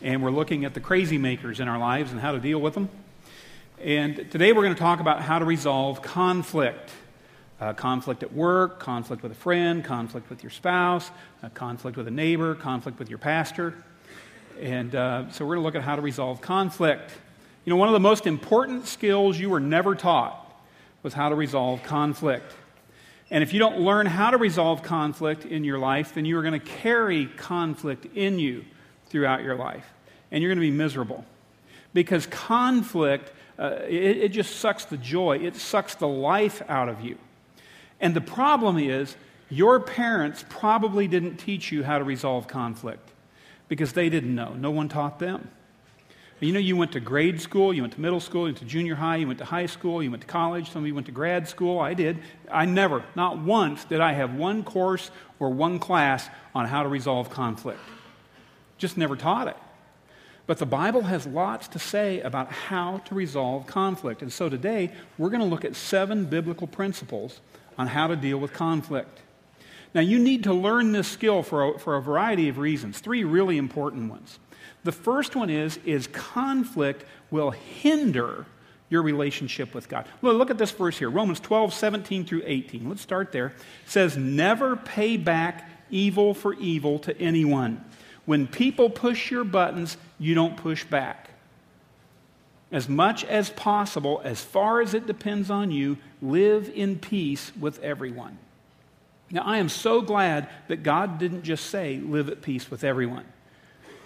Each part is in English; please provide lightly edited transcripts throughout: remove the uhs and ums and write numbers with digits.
and we're looking at the crazy makers in our lives and how to deal with them. And today we're going to talk about how to resolve conflict. Conflict at work, conflict with a friend, conflict with your spouse, conflict with a neighbor, conflict with your pastor. And so we're going to look at how to resolve conflict. You know, one of the most important skills you were never taught was how to resolve conflict. And if you don't learn how to resolve conflict in your life, then you are going to carry conflict in you throughout your life. And you're going to be miserable. Because conflict, it just sucks the joy. It sucks the life out of you. And the problem is, your parents probably didn't teach you how to resolve conflict because they didn't know. No one taught them. You know, you went to grade school, you went to middle school, you went to junior high, you went to high school, you went to college, some of you went to grad school. I did. I never, not once, did I have one course or one class on how to resolve conflict. Just never taught it. But the Bible has lots to say about how to resolve conflict. And so today, we're going to look at 7 biblical principles on how to deal with conflict. Now, you need to learn this skill for a variety of reasons, 3 really important ones. The first one is conflict will hinder your relationship with God. Well, look at this verse here, Romans 12:17 through 18. Let's start there. It says, "Never pay back evil for evil to anyone. When people push your buttons, you don't push back. As much as possible, as far as it depends on you, live in peace with everyone." Now, I am so glad that God didn't just say, live at peace with everyone.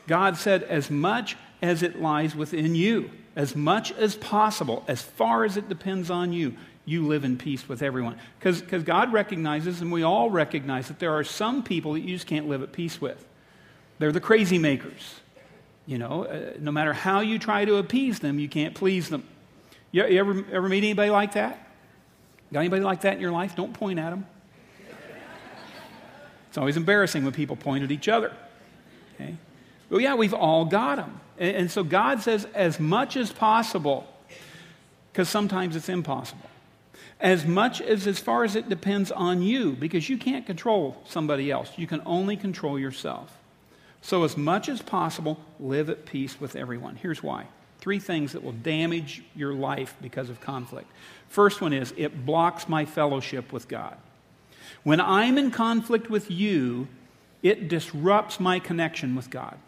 God said, as much as it lies within you, as much as possible, as far as it depends on you, you live in peace with everyone. Because God recognizes, and we all recognize, that there are some people that you just can't live at peace with. They're the crazy makers. You know, no matter how you try to appease them, you can't please them. You ever meet anybody like that? Got anybody like that in your life? Don't point at them. It's always embarrassing when people point at each other. Okay? Well, yeah, we've all got them. And so God says as much as possible, because sometimes it's impossible. As much as far as it depends on you, because you can't control somebody else. You can only control yourself. So as much as possible, live at peace with everyone. Here's why. 3 things that will damage your life because of conflict. First one is, it blocks my fellowship with God. When I'm in conflict with you, it disrupts my connection with God.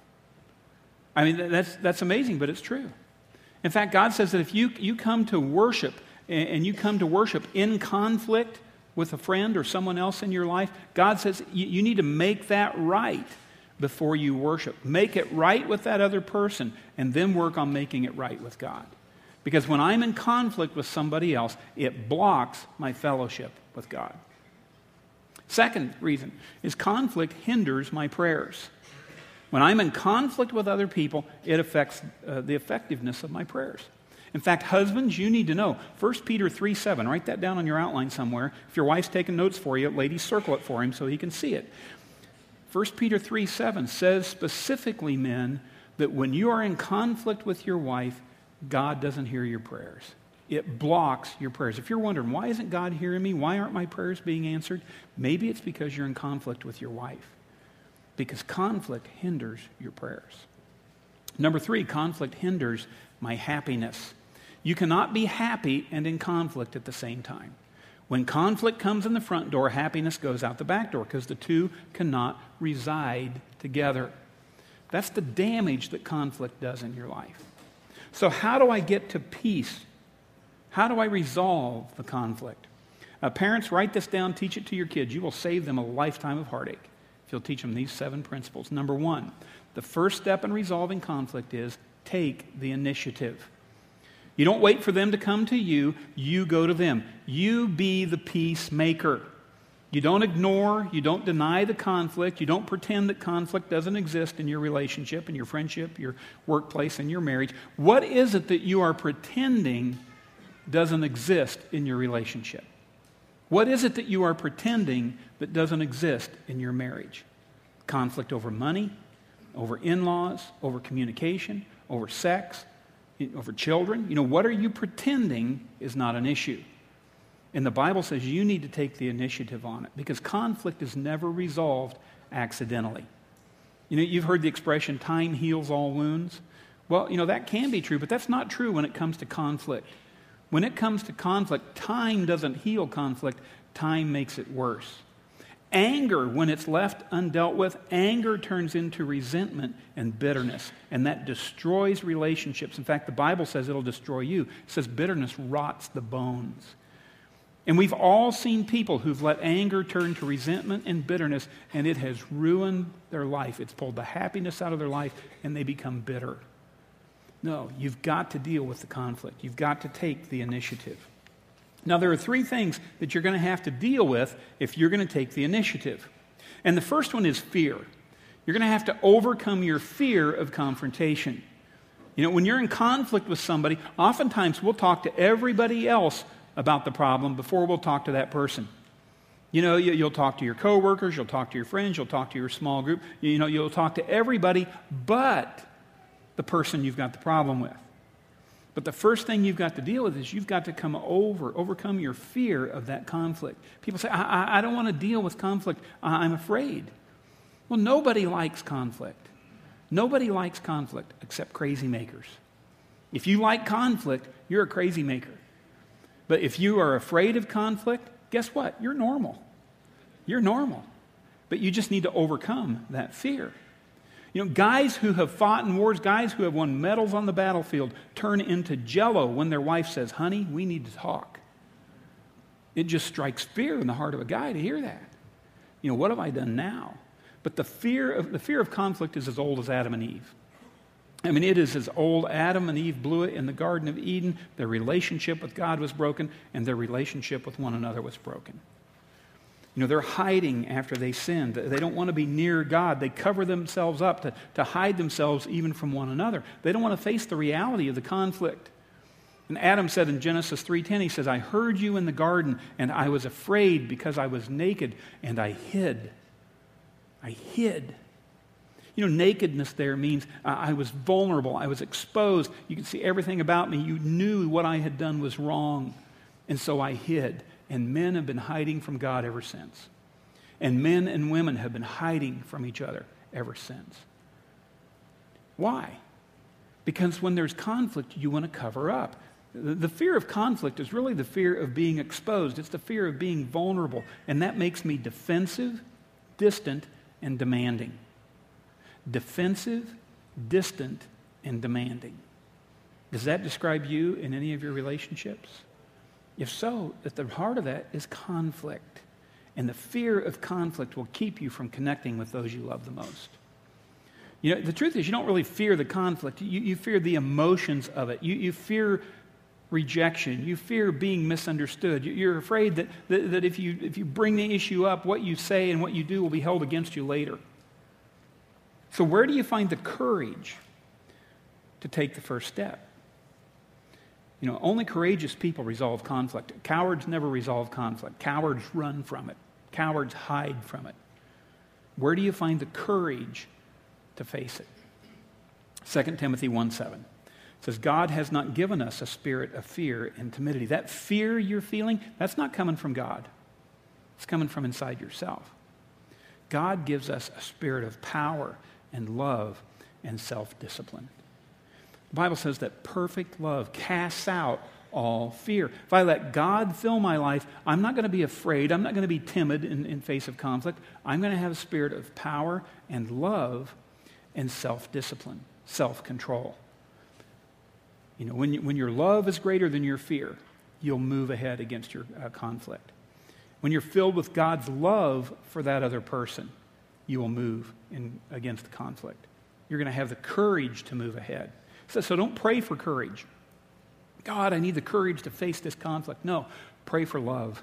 I mean, that's amazing, but it's true. In fact, God says that if you come to worship, and you come to worship in conflict with a friend or someone else in your life, God says you need to make that right before you worship. Make it right with that other person and then work on making it right with God. Because when I'm in conflict with somebody else, it blocks my fellowship with God. Second reason is conflict hinders my prayers. When I'm in conflict with other people, it affects the effectiveness of my prayers. In fact, husbands, you need to know. 1 Peter 3:7, write that down on your outline somewhere. If your wife's taking notes for you, ladies, circle it for him so he can see it. 1 Peter 3:7 says specifically, men, that when you are in conflict with your wife, God doesn't hear your prayers. It blocks your prayers. If you're wondering, why isn't God hearing me? Why aren't my prayers being answered? Maybe it's because you're in conflict with your wife. Because conflict hinders your prayers. Number 3, conflict hinders my happiness. You cannot be happy and in conflict at the same time. When conflict comes in the front door, happiness goes out the back door because the two cannot reside together. That's the damage that conflict does in your life. So how do I get to peace? How do I resolve the conflict? Parents, write this down, teach it to your kids. You will save them a lifetime of heartache if you'll teach them these 7 principles. Number 1, the first step in resolving conflict is take the initiative. You don't wait for them to come to you. You go to them. You be the peacemaker. You don't ignore. You don't deny the conflict. You don't pretend that conflict doesn't exist in your relationship, in your friendship, your workplace, and your marriage. What is it that you are pretending doesn't exist in your relationship? What is it that you are pretending that doesn't exist in your marriage? Conflict over money, over in-laws, over communication, over sex, over children. You know, what are you pretending is not an issue? And the Bible says you need to take the initiative on it because conflict is never resolved accidentally. You know, you've heard the expression, time heals all wounds. Well, you know, that can be true, but that's not true when it comes to conflict. When it comes to conflict, time doesn't heal conflict. Time makes it worse. Anger, when it's left undealt with, anger turns into resentment and bitterness, and that destroys relationships. In fact, the Bible says it'll destroy you. It says bitterness rots the bones. And we've all seen people who've let anger turn to resentment and bitterness, and it has ruined their life. It's pulled the happiness out of their life, and they become bitter. No, you've got to deal with the conflict. You've got to take the initiative. Now, there are three things that you're going to have to deal with if you're going to take the initiative. And the first one is fear. You're going to have to overcome your fear of confrontation. You know, when you're in conflict with somebody, oftentimes we'll talk to everybody else about the problem before we'll talk to that person. You know, you'll talk to your coworkers, you'll talk to your friends, you'll talk to your small group. You know, you'll talk to everybody but the person you've got the problem with. But the first thing you've got to deal with is you've got to overcome your fear of that conflict. People say, I don't want to deal with conflict. I'm afraid. Well, nobody likes conflict. Nobody likes conflict except crazy makers. If you like conflict, you're a crazy maker. But if you are afraid of conflict, guess what? You're normal. You're normal. But you just need to overcome that fear. You know, guys who have fought in wars, guys who have won medals on the battlefield turn into jello when their wife says, honey, we need to talk. It just strikes fear in the heart of a guy to hear that. You know, what have I done now? But the fear of conflict is as old as Adam and Eve. I mean, it is as old. Adam and Eve blew it in the Garden of Eden. Their relationship with God was broken, and their relationship with one another was broken. You know, they're hiding after they sinned. They don't want to be near God. They cover themselves up to hide themselves even from one another. They don't want to face the reality of the conflict. And Adam said in Genesis 3:10, he says, I heard you in the garden, and I was afraid because I was naked, and I hid. I hid. You know, nakedness there means I was vulnerable. I was exposed. You could see everything about me. You knew what I had done was wrong, and so I hid. And men have been hiding from God ever since. And men and women have been hiding from each other ever since. Why? Because when there's conflict, you want to cover up. The fear of conflict is really the fear of being exposed. It's the fear of being vulnerable. And that makes me defensive, distant, and demanding. Defensive, distant, and demanding. Does that describe you in any of your relationships? If so, at the heart of that is conflict. And the fear of conflict will keep you from connecting with those you love the most. You know, the truth is you don't really fear the conflict. You fear the emotions of it. You fear rejection. You fear being misunderstood. You're afraid that if you bring the issue up, what you say and what you do will be held against you later. So where do you find the courage to take the first step? You know, only courageous people resolve conflict. Cowards never resolve conflict. Cowards run from it. Cowards hide from it. Where do you find the courage to face it? 2 Timothy 1:7 says, God has not given us a spirit of fear and timidity. That fear you're feeling, that's not coming from God. It's coming from inside yourself. God gives us a spirit of power and love and self-discipline. The Bible says that perfect love casts out all fear. If I let God fill my life, I'm not going to be afraid. I'm not going to be timid in face of conflict. I'm going to have a spirit of power and love and self-discipline, self-control. You know, when your love is greater than your fear, you'll move ahead against your conflict. When you're filled with God's love for that other person, you will move against the conflict. You're going to have the courage to move ahead. So don't pray for courage. God, I need the courage to face this conflict. No, pray for love.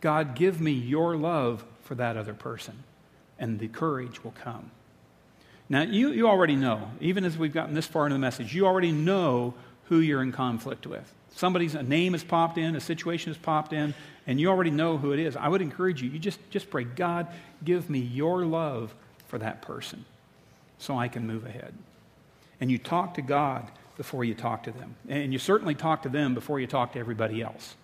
God, give me your love for that other person, and the courage will come. Now, you already know, even as we've gotten this far into the message, you already know who you're in conflict with. Somebody's a name has popped in, a situation has popped in, and you already know who it is. I would encourage you, you just pray, God, give me your love for that person so I can move ahead. And you talk to God before you talk to them. And you certainly talk to them before you talk to everybody else.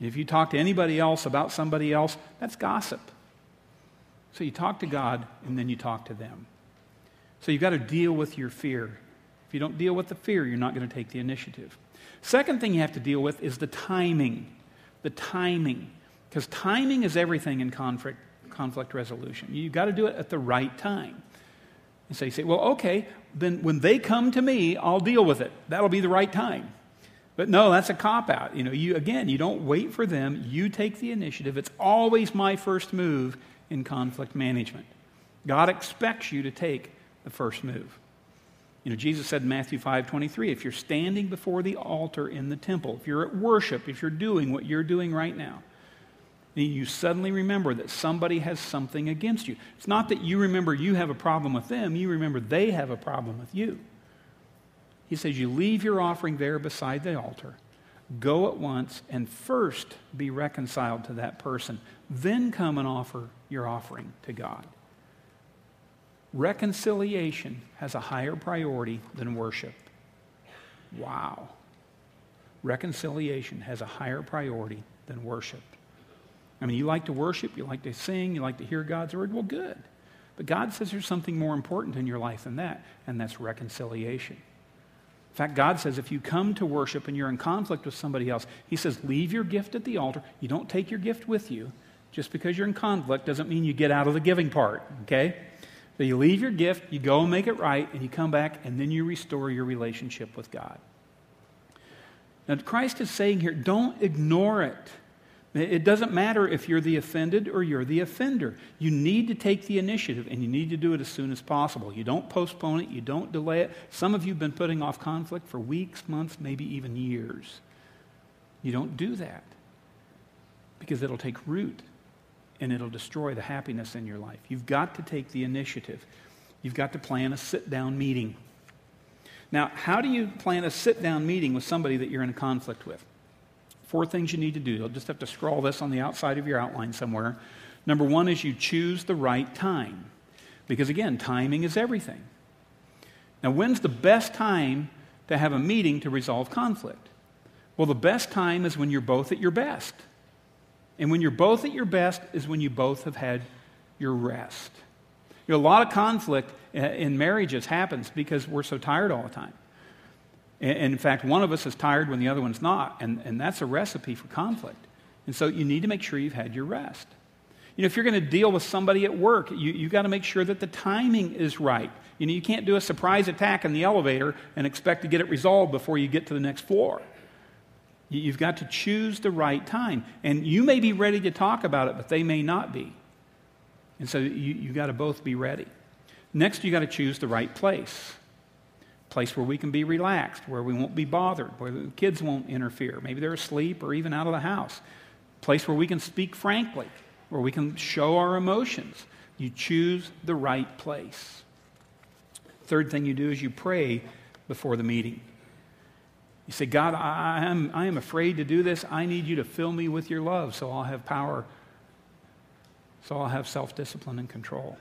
If you talk to anybody else about somebody else, that's gossip. So you talk to God, and then you talk to them. So you've got to deal with your fear. If you don't deal with the fear, you're not going to take the initiative. Second thing you have to deal with is the timing. The timing. Because timing is everything in conflict resolution. You've got to do it at the right time. And so you say, well, okay, then when they come to me, I'll deal with it. That'll be the right time. But no, that's a cop-out. You know, you don't wait for them. You take the initiative. It's always my first move in conflict management. God expects you to take the first move. You know, Jesus said in Matthew 5:23, if you're standing before the altar in the temple, if you're at worship, if you're doing what you're doing right now, and you suddenly remember that somebody has something against you. It's not that you remember you have a problem with them. You remember they have a problem with you. He says, you leave your offering there beside the altar. Go at once and first be reconciled to that person. Then come and offer your offering to God. Reconciliation has a higher priority than worship. Wow. Reconciliation has a higher priority than worship. I mean, you like to worship, you like to sing, you like to hear God's word. Well, good. But God says there's something more important in your life than that, and that's reconciliation. In fact, God says if you come to worship and you're in conflict with somebody else, he says leave your gift at the altar. You don't take your gift with you. Just because you're in conflict doesn't mean you get out of the giving part, okay? So you leave your gift, you go and make it right, and you come back, and then you restore your relationship with God. Now, Christ is saying here, don't ignore it. It doesn't matter if you're the offended or you're the offender. You need to take the initiative, and you need to do it as soon as possible. You don't postpone it. You don't delay it. Some of you have been putting off conflict for weeks, months, maybe even years. You don't do that because it'll take root, and it'll destroy the happiness in your life. You've got to take the initiative. You've got to plan a sit-down meeting. Now, how do you plan a sit-down meeting with somebody that you're in a conflict with? 4 things you need to do. You'll just have to scrawl this on the outside of your outline somewhere. Number 1 is you choose the right time. Because again, timing is everything. Now, when's the best time to have a meeting to resolve conflict? Well, the best time is when you're both at your best. And when you're both at your best is when you both have had your rest. You know, a lot of conflict in marriages happens because we're so tired all the time. And in fact, one of us is tired when the other one's not, and that's a recipe for conflict. And so you need to make sure you've had your rest. You know, if you're going to deal with somebody at work, you've got to make sure that the timing is right. You know, you can't do a surprise attack in the elevator and expect to get it resolved before you get to the next floor. You've got to choose the right time. And you may be ready to talk about it, but they may not be. And so you've got to both be ready. Next, you've got to choose the right place. A place where we can be relaxed, where we won't be bothered, where the kids won't interfere. Maybe they're asleep or even out of the house. A place where we can speak frankly, where we can show our emotions. You choose the right place. Third thing you do is you pray before the meeting. You say, God, I am afraid to do this. I need you to fill me with your love so I'll have power, so I'll have self-discipline and control.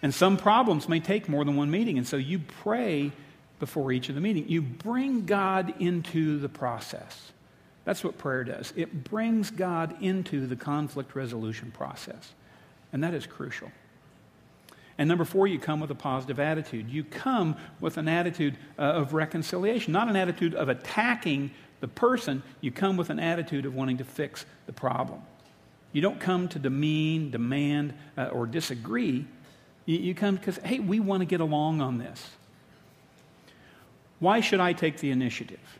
And some problems may take more than one meeting, and so you pray before each of the meeting. You bring God into the process. That's what prayer does. It brings God into the conflict resolution process, and that is crucial. And number 4, you come with a positive attitude. You come with an attitude of reconciliation, not an attitude of attacking the person. You come with an attitude of wanting to fix the problem. You don't come to demean, demand, or disagree. You come because, hey, we want to get along on this. Why should I take the initiative?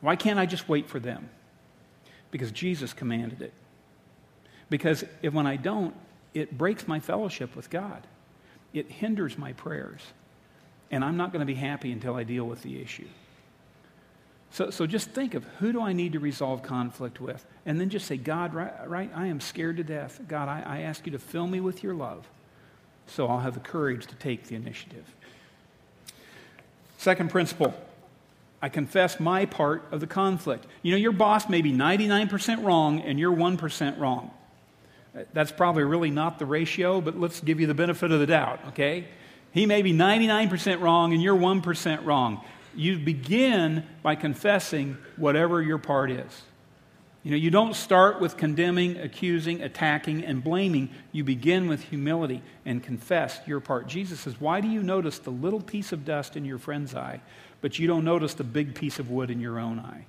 Why can't I just wait for them? Because Jesus commanded it. Because when I don't, it breaks my fellowship with God. It hinders my prayers. And I'm not going to be happy until I deal with the issue. So just think of who do I need to resolve conflict with? And then just say, God, right, I am scared to death. God, I ask you to fill me with your love so I'll have the courage to take the initiative. Second principle, I confess my part of the conflict. You know, your boss may be 99% wrong and you're 1% wrong. That's probably really not the ratio, but let's give you the benefit of the doubt, okay? He may be 99% wrong and you're 1% wrong. You begin by confessing whatever your part is. You know, you don't start with condemning, accusing, attacking, and blaming. You begin with humility and confess your part. Jesus says, why do you notice the little piece of dust in your friend's eye, but you don't notice the big piece of wood in your own eye?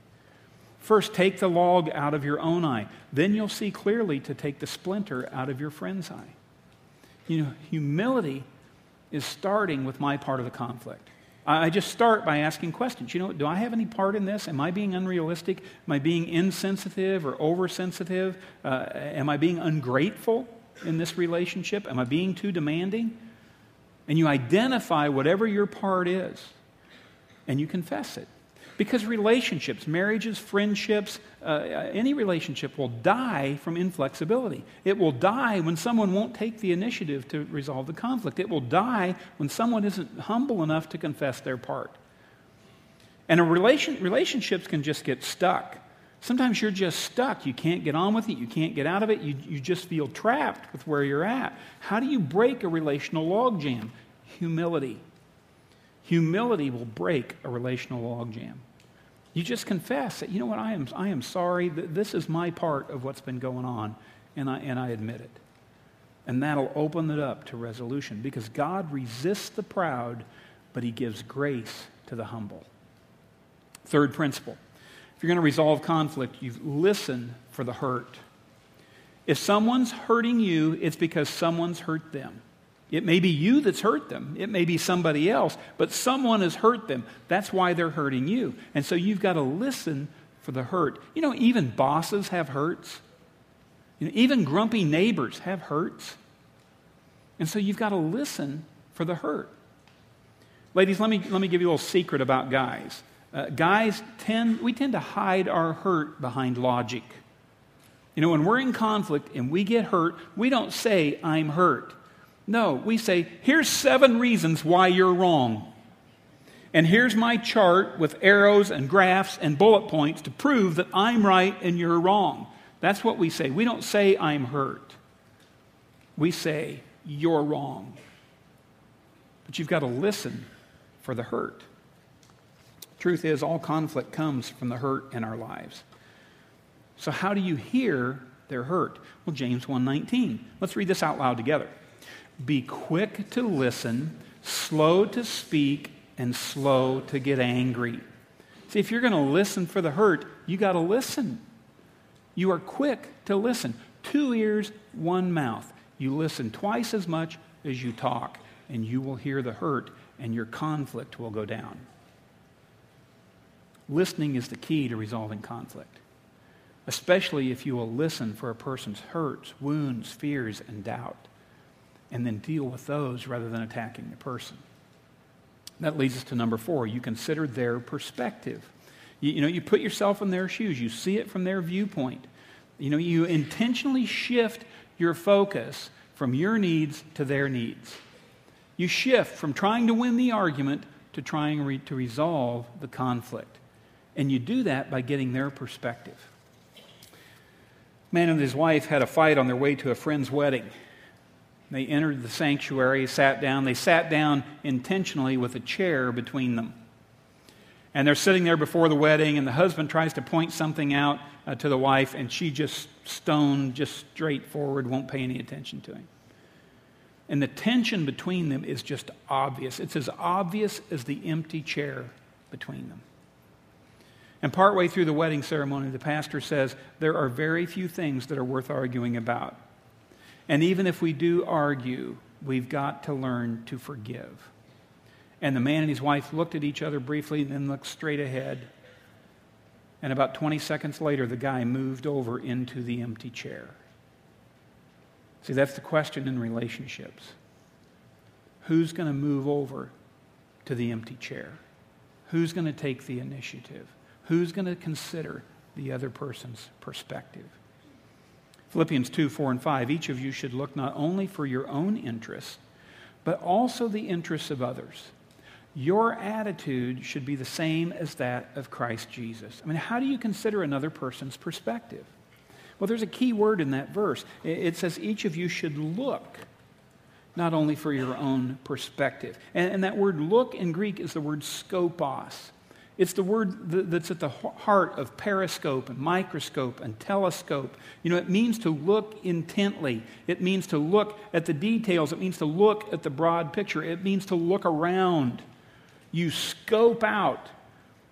First, take the log out of your own eye. Then you'll see clearly to take the splinter out of your friend's eye. You know, humility is starting with my part of the conflict. I just start by asking questions. You know, do I have any part in this? Am I being unrealistic? Am I being insensitive or oversensitive? Am I being ungrateful in this relationship? Am I being too demanding? And you identify whatever your part is, and you confess it. Because relationships, marriages, friendships, any relationship will die from inflexibility. It will die when someone won't take the initiative to resolve the conflict. It will die when someone isn't humble enough to confess their part. And relationships can just get stuck. Sometimes you're just stuck. You can't get on with it. You can't get out of it. You just feel trapped with where you're at. How do you break a relational logjam? Humility. Humility will break a relational logjam. You just confess that, you know what, I am sorry. This is my part of what's been going on, and I admit it. And that'll open it up to resolution, because God resists the proud, but he gives grace to the humble. Third principle, if you're going to resolve conflict, you listen for the hurt. If someone's hurting you, it's because someone's hurt them. It may be you that's hurt them. It may be somebody else, but someone has hurt them. That's why they're hurting you. And so you've got to listen for the hurt. You know, even bosses have hurts. You know, even grumpy neighbors have hurts. And so you've got to listen for the hurt. Ladies, let me give you a little secret about guys. We tend to hide our hurt behind logic. You know, when we're in conflict and we get hurt, we don't say, I'm hurt. No, we say, here's 7 reasons why you're wrong. And here's my chart with arrows and graphs and bullet points to prove that I'm right and you're wrong. That's what we say. We don't say, I'm hurt. We say, you're wrong. But you've got to listen for the hurt. Truth is, all conflict comes from the hurt in our lives. So how do you hear their hurt? Well, James 1:19. Let's read this out loud together. Be quick to listen, slow to speak, and slow to get angry. See, if you're going to listen for the hurt, you got to listen. You are quick to listen. 2 ears, 1 mouth. You listen twice as much as you talk, and you will hear the hurt, and your conflict will go down. Listening is the key to resolving conflict, especially if you will listen for a person's hurts, wounds, fears, and doubt, and then deal with those rather than attacking the person. That leads us to number 4. You consider their perspective. You know, you put yourself in their shoes. You see it from their viewpoint. You know, you intentionally shift your focus from your needs to their needs. You shift from trying to win the argument to trying to resolve the conflict. And you do that by getting their perspective. Man and his wife had a fight on their way to a friend's wedding. They entered the sanctuary, sat down. They sat down intentionally with a chair between them. And they're sitting there before the wedding, and the husband tries to point something out to the wife, and she just stoned, just straightforward, won't pay any attention to him. And the tension between them is just obvious. It's as obvious as the empty chair between them. And partway through the wedding ceremony, the pastor says, there are very few things that are worth arguing about. And even if we do argue, we've got to learn to forgive. And the man and his wife looked at each other briefly and then looked straight ahead. And about 20 seconds later, the guy moved over into the empty chair. See, that's the question in relationships. Who's going to move over to the empty chair? Who's going to take the initiative? Who's going to consider the other person's perspective? Philippians 2:4-5, each of you should look not only for your own interests, but also the interests of others. Your attitude should be the same as that of Christ Jesus. I mean, how do you consider another person's perspective? Well, there's a key word in that verse. It says each of you should look not only for your own perspective. And that word look in Greek is the word skopos. It's the word that's at the heart of periscope and microscope and telescope. You know, it means to look intently. It means to look at the details. It means to look at the broad picture. It means to look around. You scope out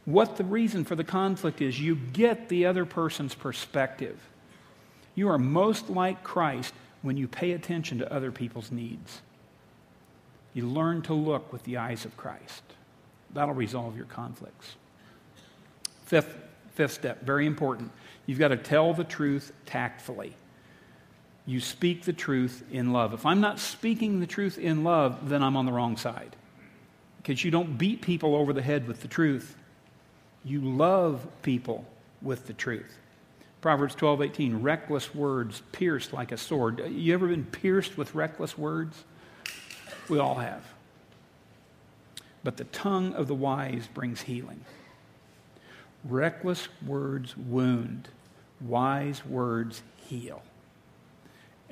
what the reason for the conflict is. You get the other person's perspective. You are most like Christ when you pay attention to other people's needs. You learn to look with the eyes of Christ. That'll resolve your conflicts. Fifth step, very important. You've got to tell the truth tactfully. You speak the truth in love. If I'm not speaking the truth in love, then I'm on the wrong side. Because you don't beat people over the head with the truth. You love people with the truth. Proverbs 12:18, reckless words pierced like a sword. You ever been pierced with reckless words? We all have. But the tongue of the wise brings healing. Reckless words wound. Wise words heal.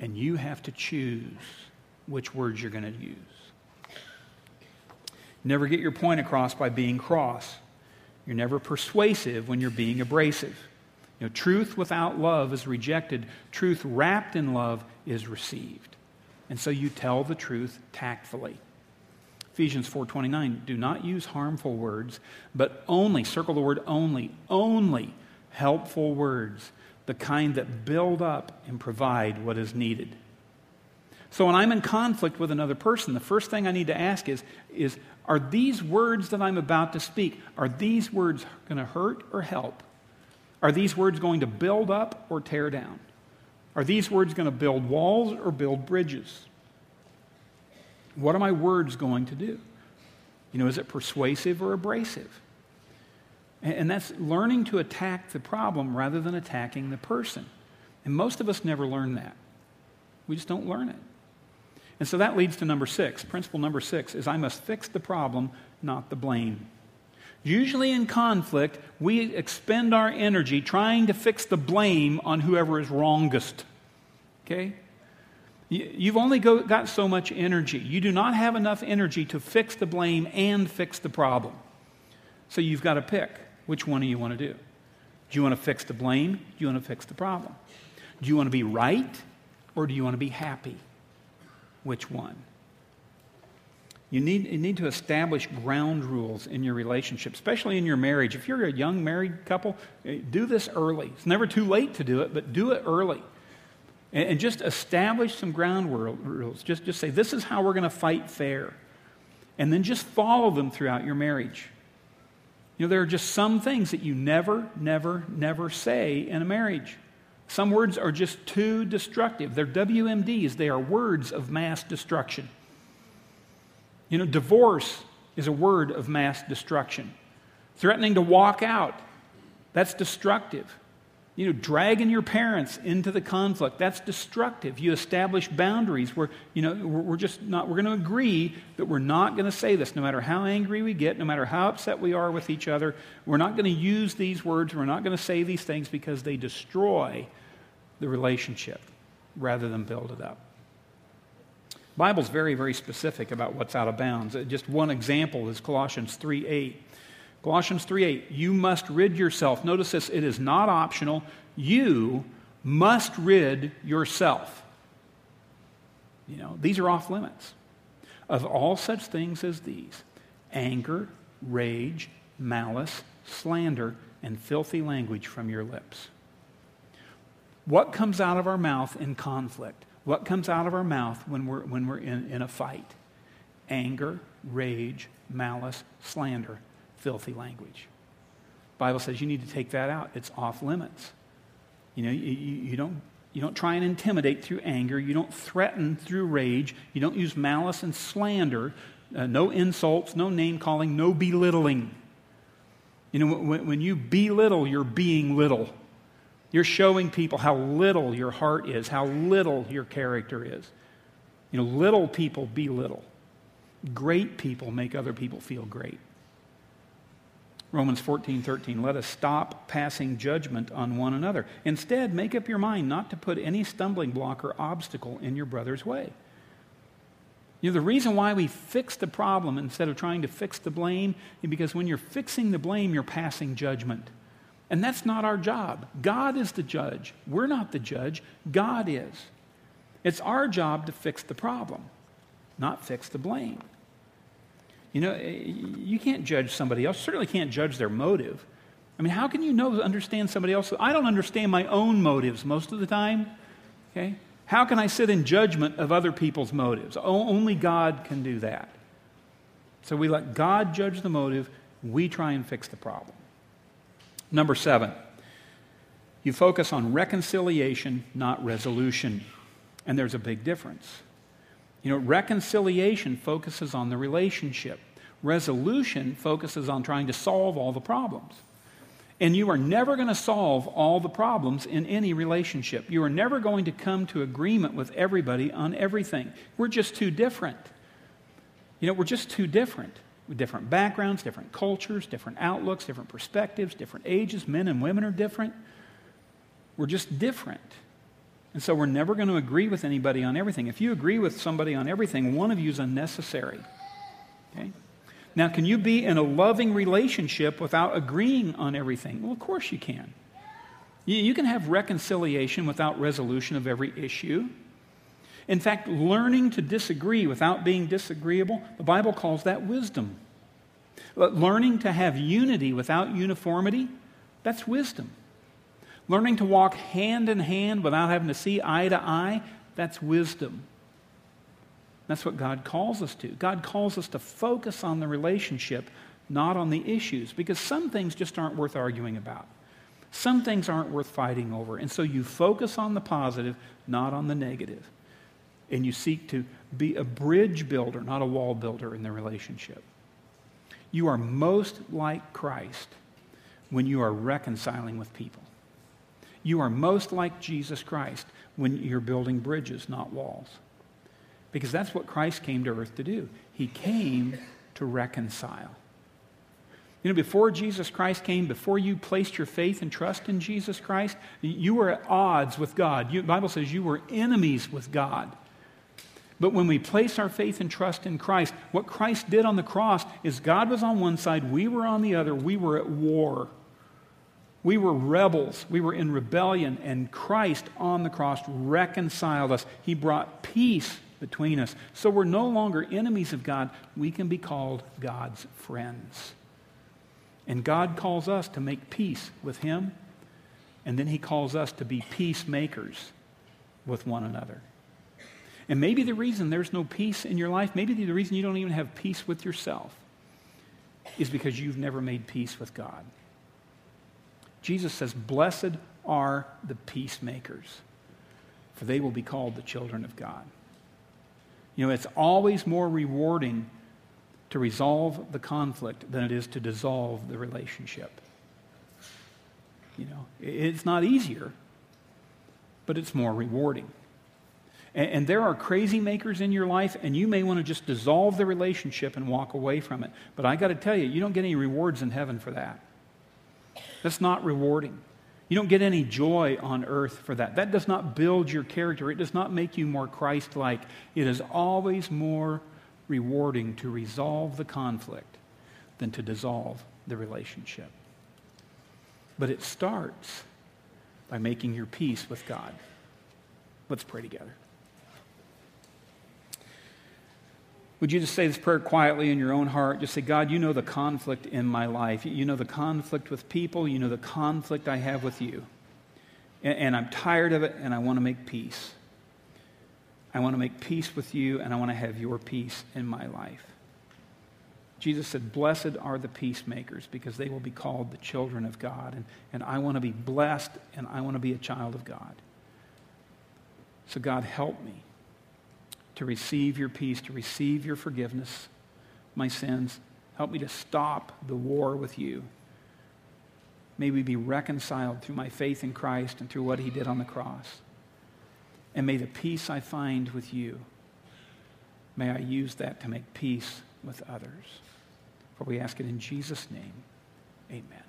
And you have to choose which words you're going to use. Never get your point across by being cross. You're never persuasive when you're being abrasive. You know, truth without love is rejected. Truth wrapped in love is received. And so you tell the truth tactfully. Ephesians 4:29, do not use harmful words, but only, circle the word only helpful words, the kind that build up and provide what is needed. So when I'm in conflict with another person, the first thing I need to ask is are these words that I'm about to speak, are these words going to hurt or help? Are these words going to build up or tear down? Are these words going to build walls or build bridges? What are my words going to do? You know, is it persuasive or abrasive? And that's learning to attack the problem rather than attacking the person. And most of us never learn that. We just don't learn it. And so that leads to number 6. Principle number 6 is I must fix the problem, not the blame. Usually in conflict, we expend our energy trying to fix the blame on whoever is wrongest. Okay? You've only got so much energy. You do not have enough energy to fix the blame and fix the problem. So you've got to pick which one do you want to do. Do you want to fix the blame? Do you want to fix the problem? Do you want to be right or do you want to be happy? Which one? You need to establish ground rules in your relationship, especially in your marriage. If you're a young married couple, do this early. It's never too late to do it, but do it early. And just establish some ground rules. Just say, this is how we're going to fight fair. And then just follow them throughout your marriage. You know, there are just some things that you never say in a marriage. Some words are just too destructive. They're WMDs. They are words of mass destruction. You know, divorce is a word of mass destruction. Threatening to walk out, that's destructive. You know, dragging your parents into the conflict, that's destructive. You establish boundaries where, you know, we're going to agree that we're not going to say this. No matter how angry we get, no matter how upset we are with each other, we're not going to use these words, we're not going to say these things because they destroy the relationship rather than build it up. The Bible's very, very specific about what's out of bounds. Just one example is Colossians 3:8. Colossians 3:8, you must rid yourself. Notice this, it is not optional. You must rid yourself. You know, these are off limits. Of all such things as these, anger, rage, malice, slander, and filthy language from your lips. What comes out of our mouth in conflict? What comes out of our mouth when we're in a fight? Anger, rage, malice, slander, filthy language. The Bible says you need to take that out. It's off limits. You know, you don't try and intimidate through anger. You don't threaten through rage. You don't use malice and slander. No insults, no name calling, no belittling. You know, when you belittle, you're being little. You're showing people how little your heart is, how little your character is. You know, little people belittle. Great people make other people feel great. Romans 14:13, let us stop passing judgment on one another. Instead, make up your mind not to put any stumbling block or obstacle in your brother's way. You know, the reason why we fix the problem instead of trying to fix the blame is because when you're fixing the blame, you're passing judgment. And that's not our job. God is the judge. We're not the judge. God is. It's our job to fix the problem, not fix the blame. You know, you can't judge somebody else. Certainly can't judge their motive. I mean, how can you understand somebody else? I don't understand my own motives most of the time. Okay? How can I sit in judgment of other people's motives? Only God can do that. So we let God judge the motive. We try and fix the problem. Number 7, you focus on reconciliation, not resolution. And there's a big difference. You know, reconciliation focuses on the relationship. Resolution focuses on trying to solve all the problems. And you are never going to solve all the problems in any relationship. You are never going to come to agreement with everybody on everything. We're just too different. You know, we're just too different. With different backgrounds, different cultures, different outlooks, different perspectives, different ages. Men and women are different. We're just different. And so we're never going to agree with anybody on everything. If you agree with somebody on everything, one of you is unnecessary. Okay? Now, can you be in a loving relationship without agreeing on everything? Well, of course you can. You can have reconciliation without resolution of every issue. In fact, learning to disagree without being disagreeable, the Bible calls that wisdom. Learning to have unity without uniformity, that's wisdom. Learning to walk hand in hand without having to see eye to eye, that's wisdom. That's what God calls us to. God calls us to focus on the relationship, not on the issues, because some things just aren't worth arguing about. Some things aren't worth fighting over. And so you focus on the positive, not on the negative. And you seek to be a bridge builder, not a wall builder in the relationship. You are most like Christ when you are reconciling with people. You are most like Jesus Christ when you're building bridges, not walls. Because that's what Christ came to earth to do. He came to reconcile. You know, before Jesus Christ came, before you placed your faith and trust in Jesus Christ, you were at odds with God. The Bible says you were enemies with God. But when we place our faith and trust in Christ, what Christ did on the cross is God was on one side, we were on the other, we were at war. We were rebels. We were in rebellion. And Christ on the cross reconciled us. He brought peace between us. So we're no longer enemies of God. We can be called God's friends. And God calls us to make peace with Him, and then He calls us to be peacemakers with one another. And maybe the reason there's no peace in your life, maybe the reason you don't even have peace with yourself, is because you've never made peace with God. Jesus says, "Blessed are the peacemakers, for they will be called the children of God." You know, it's always more rewarding to resolve the conflict than it is to dissolve the relationship. You know, it's not easier, but it's more rewarding. And there are crazy makers in your life, and you may want to just dissolve the relationship and walk away from it. But I got to tell you, you don't get any rewards in heaven for that. That's not rewarding. You don't get any joy on earth for that. That does not build your character. It does not make you more Christ-like. It is always more rewarding to resolve the conflict than to dissolve the relationship. But it starts by making your peace with God. Let's pray together. Would you just say this prayer quietly in your own heart? Just say, God, you know the conflict in my life. You know the conflict with people. You know the conflict I have with you. And I'm tired of it, and I want to make peace. I want to make peace with you, and I want to have your peace in my life. Jesus said, blessed are the peacemakers, because they will be called the children of God. And I want to be blessed, and I want to be a child of God. So God, help me to receive your peace, to receive your forgiveness, my sins. Help me to stop the war with you. May we be reconciled through my faith in Christ and through what He did on the cross. And may the peace I find with you, may I use that to make peace with others. For we ask it in Jesus' name, amen.